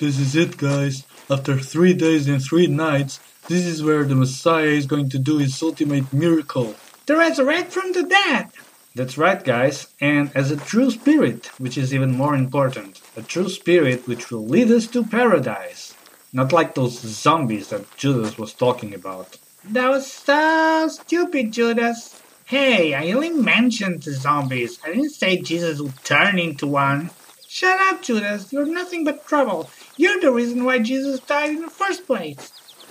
This is it, guys. After 3 days and 3 nights, this is where the Messiah is going to do his ultimate miracle. To resurrect from the dead! That's right, guys, and as a true spirit, which is even more important. A true spirit which will lead us to paradise. Not like those zombies that Judas was talking about. That was so stupid, Judas. Hey, I only mentioned the zombies. I didn't say Jesus would turn into one. Shut up, Judas. You're nothing but trouble. You're the reason why Jesus died in the first place.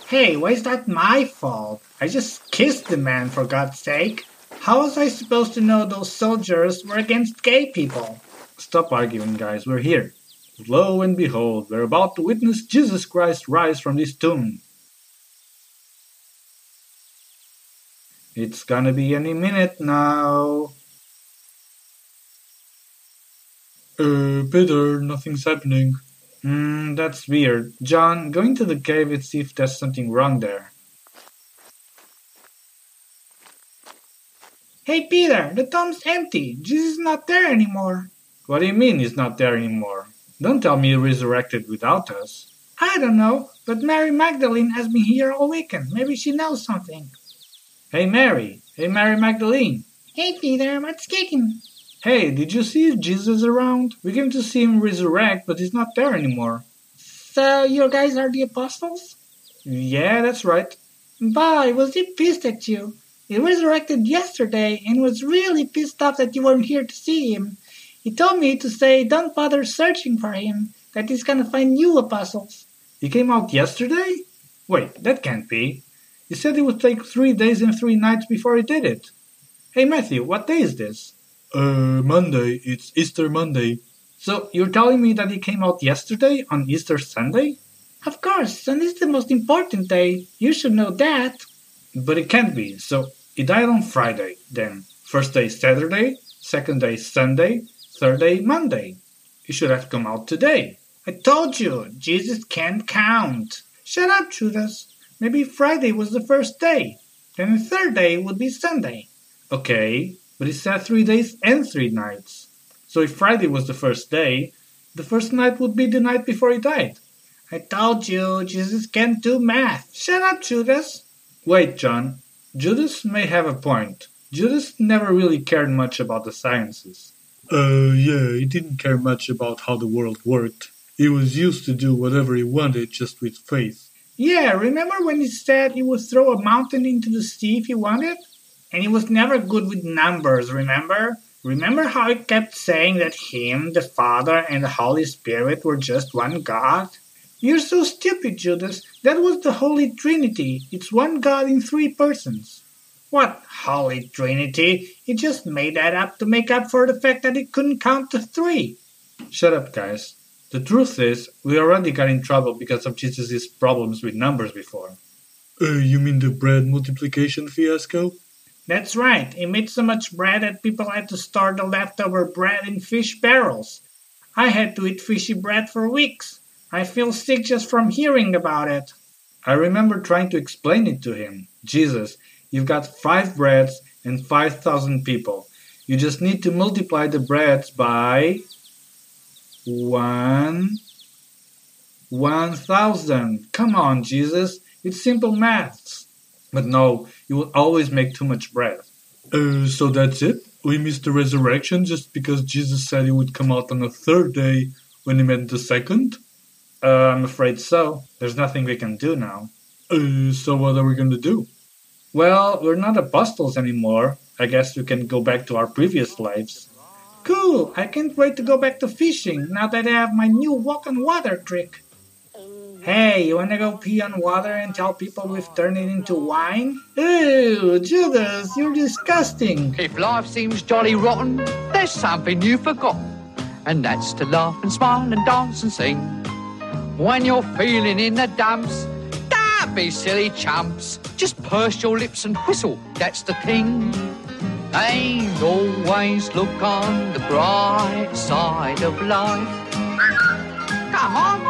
Hey, why is that my fault? I just kissed the man, for God's sake. How was I supposed to know those soldiers were against gay people? Stop arguing, guys, we're here. Lo and behold, we're about to witness Jesus Christ rise from this tomb. It's gonna be any minute now. Peter, nothing's happening. That's weird. John, go into the cave and see if there's something wrong there. Hey Peter, the tomb's empty. Jesus is not there anymore. What do you mean he's not there anymore? Don't tell me he resurrected without us. I don't know, but Mary Magdalene has been here all weekend. Maybe she knows something. Hey Mary. Hey Mary Magdalene. Hey Peter, what's kicking? Hey, did you see if Jesus is around? We came to see him resurrect, but he's not there anymore. So you guys are the apostles? Yeah, that's right. Boy, was he pissed at you. He resurrected yesterday and was really pissed off that you weren't here to see him. He told me to say don't bother searching for him, that he's gonna find new apostles. He came out yesterday? Wait, that can't be. He said it would take 3 days and 3 nights before he did it. Hey Matthew, what day is this? Monday. It's Easter Monday. So you're telling me that he came out yesterday on Easter Sunday? Of course, Sunday's the most important day. You should know that. But it can't be, so... He died on Friday, then. First day Saturday, second day Sunday, third day Monday. He should have come out today. I told you, Jesus can't count. Shut up, Judas. Maybe Friday was the first day. Then the third day would be Sunday. Okay, but he said 3 days and 3 nights. So if Friday was the first day, the first night would be the night before he died. I told you, Jesus can't do math. Shut up, Judas. Wait, John. Judas may have a point. Judas never really cared much about the sciences. Yeah, he didn't care much about how the world worked. He was used to do whatever he wanted just with faith. Yeah, remember when he said he would throw a mountain into the sea if he wanted? And he was never good with numbers, remember? Remember how he kept saying that him, the Father, and the Holy Spirit were just one God? You're so stupid, Judas. That was the Holy Trinity. It's one God in 3 persons. What Holy Trinity? He just made that up to make up for the fact that he couldn't count to 3. Shut up, guys. The truth is, we already got in trouble because of Jesus' problems with numbers before. You mean the bread multiplication fiasco? That's right. He made so much bread that people had to store the leftover bread in fish barrels. I had to eat fishy bread for weeks. I feel sick just from hearing about it. I remember trying to explain it to him. Jesus, you've got 5 breads and 5,000 people. You just need to multiply the breads by... 1,000. Come on, Jesus. It's simple maths. But no, you will always make too much bread. So that's it? We missed the resurrection just because Jesus said he would come out on the 3rd day when he meant the 2nd? I'm afraid so. There's nothing we can do now. So what are we going to do? Well, we're not apostles anymore. I guess we can go back to our previous lives. Cool! I can't wait to go back to fishing, now that I have my new walk on water trick. Hey, you wanna go pee on water and tell people we've turned it into wine? Ew, Judas, you're disgusting! If life seems jolly rotten, there's something you've forgotten. And that's to laugh and smile and dance and sing. When you're feeling in the dumps, don't be silly chumps. Just purse your lips and whistle, that's the thing. And always look on the bright side of life. Come on.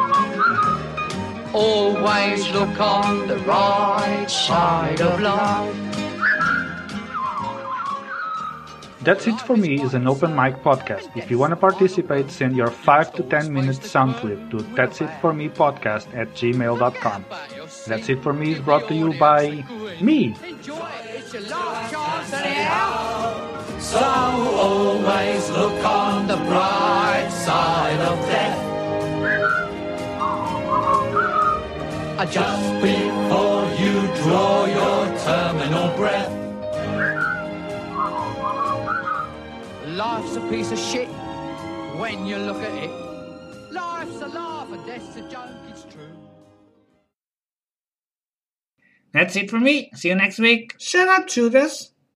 Always look on the right side of life. That's It For Me is an open mic podcast. If you want to participate, send your 5 to 10 minute sound clip to thatsitformepodcast@gmail.com. That's It For Me is brought to you by me. So always look on the bright side of death. Just before you draw your terminal breath. Life's a piece of shit when you look at it. Life's a laugh and death's a joke, it's true. That's it for me. See you next week. Shut up, Judas.